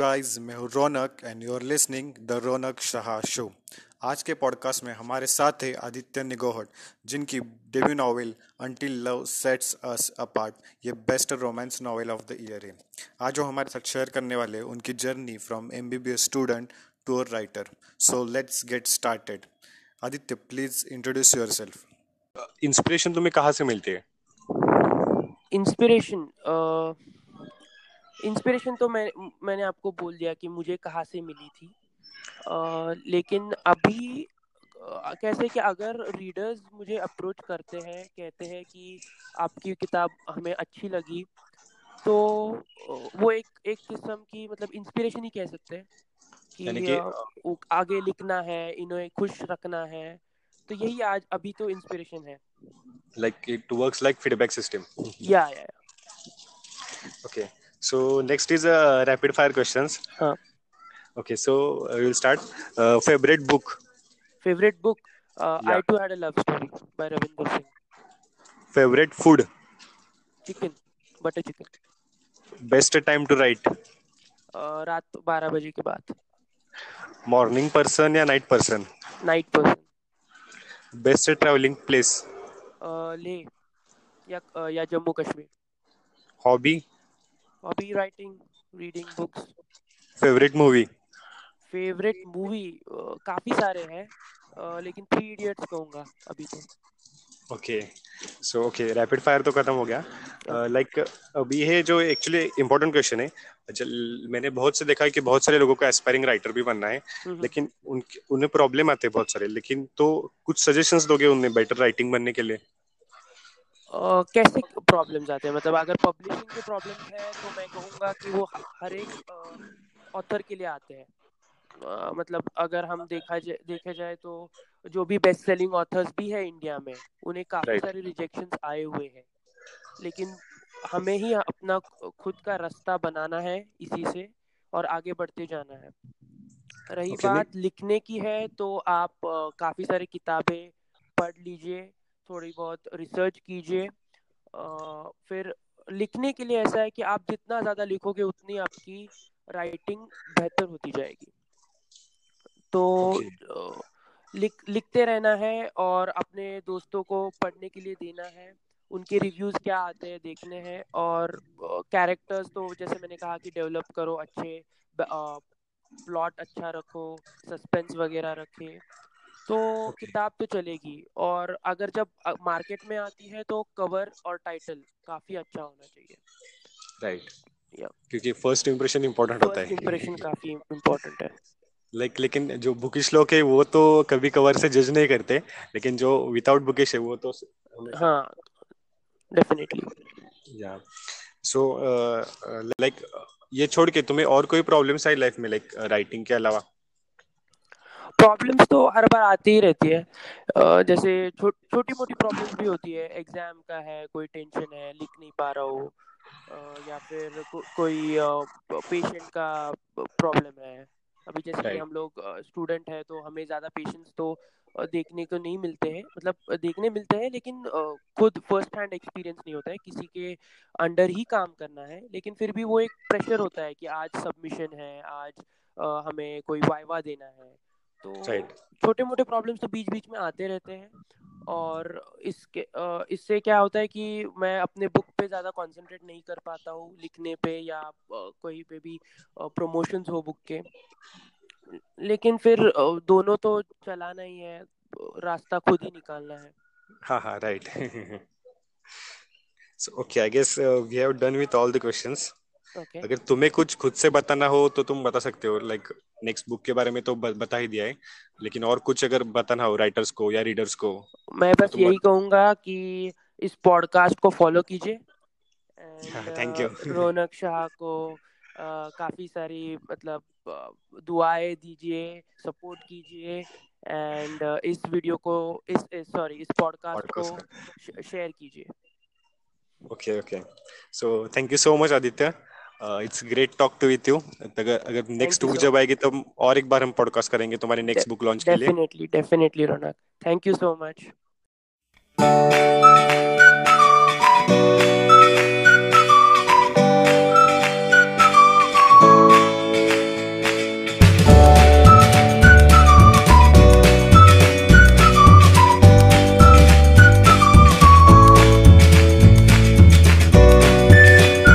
guys, मैं हूँ रौनक and you are listening the Raunak Shah show। आज के पॉडकास्ट में हमारे साथ है आदित्य निगोहट, जिनकी debut novel Until Love Sets Us Apart ये best romance novel of the year है। आज वो हमारे साथ शेयर करने वाले उनकी journey from MBBS student to a writer. So let's get started. Aditya, please introduce yourself. Inspiration तुम्हें कहाँ से मिलती है? इंस्पिरेशन तो मैंने आपको बोल दिया कि मुझे कहाँ से मिली थी, लेकिन अभी कैसे कि अगर रीडर्स मुझे अप्रोच करते हैं, कहते हैं कि आपकी किताब हमें अच्छी लगी, तो वो एक किस्म की मतलब इंस्पिरेशन ही कह सकते हैं कि आगे लिखना है, इन्हें खुश रखना है, तो यही आज अभी तो इंस्पिरेशन है। Like it works like feedback system. Yeah. Okay. So next is rapid fire questions. Huh. Okay. So we'll start. Favorite book. Yeah. I Too Had a Love Story by Ravindranath. Favorite food. Chicken. Butter chicken. Best time to write. रात 12 बजे के बाद. Morning person या night person? Night person. Best traveling place. ले या Jammu Kashmir. Hobby writing, reading books. Favourite movie काफी सारे हैं, लेकिन 3 Idiots कहूंगा अभी तो। Okay, so okay, rapid fire तो खत्म हो गया। लाइक अभी है जो एक्चुअली इम्पोर्टेंट क्वेश्चन है। मैंने बहुत से देखा कि बहुत सारे लोगों को एस्पायरिंग राइटर भी बनना है, लेकिन उन्हें प्रॉब्लम आते हैं बहुत सारे, लेकिन तो कुछ सजेशंस दोगे उन्हें बेटर राइटिंग बनने के लिए? कैसे प्रॉब्लम्स आते हैं? मतलब अगर पब्लिशिंग के प्रॉब्लम्स है तो मैं कहूँगा कि वो हर एक ऑथर के लिए आते हैं। मतलब अगर हम देखा जाए तो जो भी बेस्ट सेलिंग ऑथर्स भी है इंडिया में, उन्हें काफी सारे रिजेक्शंस आए हुए हैं, लेकिन हमें ही अपना खुद का रास्ता बनाना है इसी से और आगे बढ़ते जाना है। रही बात लिखने की है तो आप काफी सारी किताबें पढ़ लीजिए, थोड़ी बहुत रिसर्च कीजिए, फिर लिखने के लिए ऐसा है कि आप जितना ज्यादा लिखोगे उतनी आपकी राइटिंग बेहतर होती जाएगी। तो लिखते रहना है और अपने दोस्तों को पढ़ने के लिए देना है, उनके रिव्यूज क्या आते हैं देखने हैं, और कैरेक्टर्स तो जैसे मैंने कहा कि डेवलप करो, अच्छे प्लॉट अच्छा रखो, सस्पेंस वगैरह रखे, तो किताब तो चलेगी। और अगर जब मार्केट में आती है तो कवर और टाइटल काफी अच्छा होना चाहिए। राइट, या क्योंकि फर्स्ट इंप्रेशन इम्पोर्टेंट होता है। फर्स्ट इंप्रेशन काफी इम्पोर्टेंट है। लेकिन जो बुकिश लोग है वो तो कभी कवर से जज नहीं करते, लेकिन जो विदाउट बुकिश है वो तो हाँ, डेफिनेटली। या सो लाइक ये छोड़ के तुम्हें और कोई प्रॉब्लम्स आई लाइफ में लाइक राइटिंग के अलावा? प्रॉब्लम्स तो हर बार आती ही रहती है, जैसे छोटी मोटी प्रॉब्लम्स भी होती है। एग्जाम का है, कोई टेंशन है, लिख नहीं पा रहा हो, या फिर कोई पेशेंट का प्रॉब्लम है। अभी जैसे कि हम लोग स्टूडेंट है तो हमें ज्यादा पेशेंट्स तो देखने को नहीं मिलते हैं, मतलब देखने मिलते हैं लेकिन खुद फर्स्ट हैंड एक्सपीरियंस नहीं होता है, किसी के अंडर ही काम करना है, लेकिन फिर भी वो एक प्रेशर होता है कि आज सबमिशन है, आज हमें कोई वाइवा देना है, तो छोटे मोटे प्रॉब्लम्स तो बीच बीच में आते रहते हैं। और इससे क्या होता है कि मैं अपने बुक पे ज़्यादा कॉन्सेंट्रेट नहीं कर पाता हूँ, लिखने पे या कोई पे भी प्रमोशंस हो बुक के, लेकिन फिर दोनों तो चलाना ही है, रास्ता खुद ही निकालना है। हाँ, right. So okay, I guess we have done with all the questions. Okay. अगर तुम्हें कुछ खुद से बताना हो तो तुम बता सकते हो, लाइक नेक्स्ट बुक के बारे में तो बता ही दिया है, लेकिन और कुछ अगर बताना हो राइटर्स को या रीडर्स को? मैं बस यही कहूंगा कि इस पॉडकास्ट को फॉलो कीजिए। Thank you. रौनक शाह को काफी सारी मतलब दुआएं दीजिए, सपोर्ट कीजिए, एंड इस पॉडकास्ट को शेयर कीजिए। Okay. So thank you so much, Aditya. It's great talk to with you. अगर next book जब आएगी तो और एक बार हम podcast करेंगे तुम्हारे next book launch के लिए। Definitely, Ronak. Thank you so much.